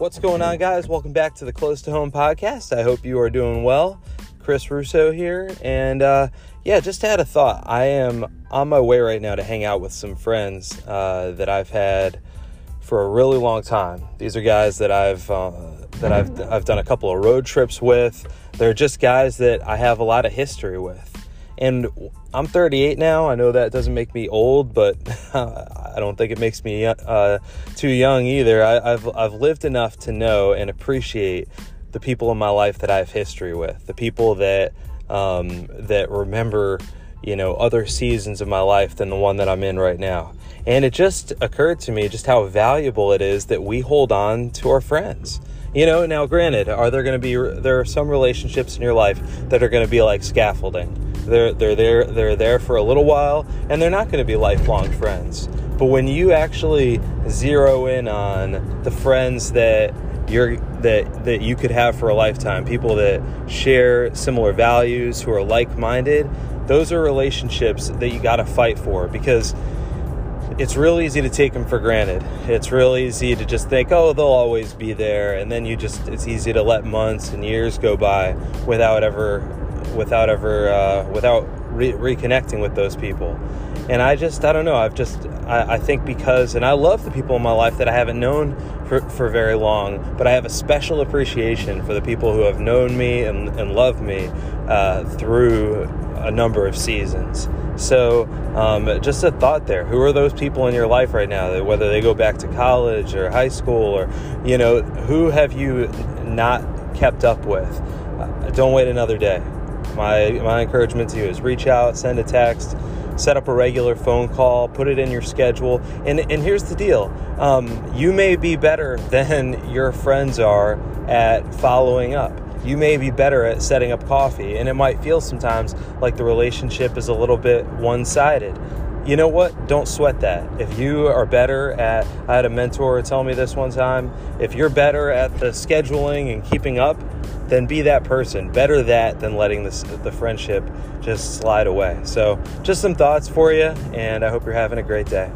What's going on, guys? Welcome back to the Close to Home podcast. I hope you are doing well. Chris Russo here, and just had a thought. I am on my way right now to hang out with some friends that I've had for a really long time. These are guys that I've done a couple of road trips with. They're just guys that I have a lot of history with, and I'm 38 now. I know that doesn't make me old, but I don't think it makes me too young either. I've lived enough to know and appreciate the people in my life that I have history with, the people that that remember, you know, other seasons of my life than the one that I'm in right now. And it just occurred to me just how valuable it is that we hold on to our friends. You know, now granted, there are some relationships in your life that are going to be like scaffolding. They're there for a little while, and they're not going to be lifelong friends. But when you actually zero in on the friends that you could have for a lifetime, people that share similar values, who are like-minded, those are relationships that you got to fight for, because it's real easy to take them for granted. It's real easy to just think, oh, they'll always be there, and then it's easy to let months and years go by without reconnecting with those people. And I think because I love the people in my life that I haven't known for very long, but I have a special appreciation for the people who have known me and loved me through a number of seasons. So just a thought there. Who are those people in your life right now, whether they go back to college or high school, or, you know, who have you not kept up with? Don't wait another day. My encouragement to you is reach out, send a text, set up a regular phone call, put it in your schedule. And here's the deal. You may be better than your friends are at following up. You may be better at setting up coffee, and it might feel sometimes like the relationship is a little bit one-sided. You know what? Don't sweat that. If you are better at, I had a mentor tell me this one time, if you're better at the scheduling and keeping up, then be that person. Better that than letting the friendship just slide away. So just some thoughts for you, and I hope you're having a great day.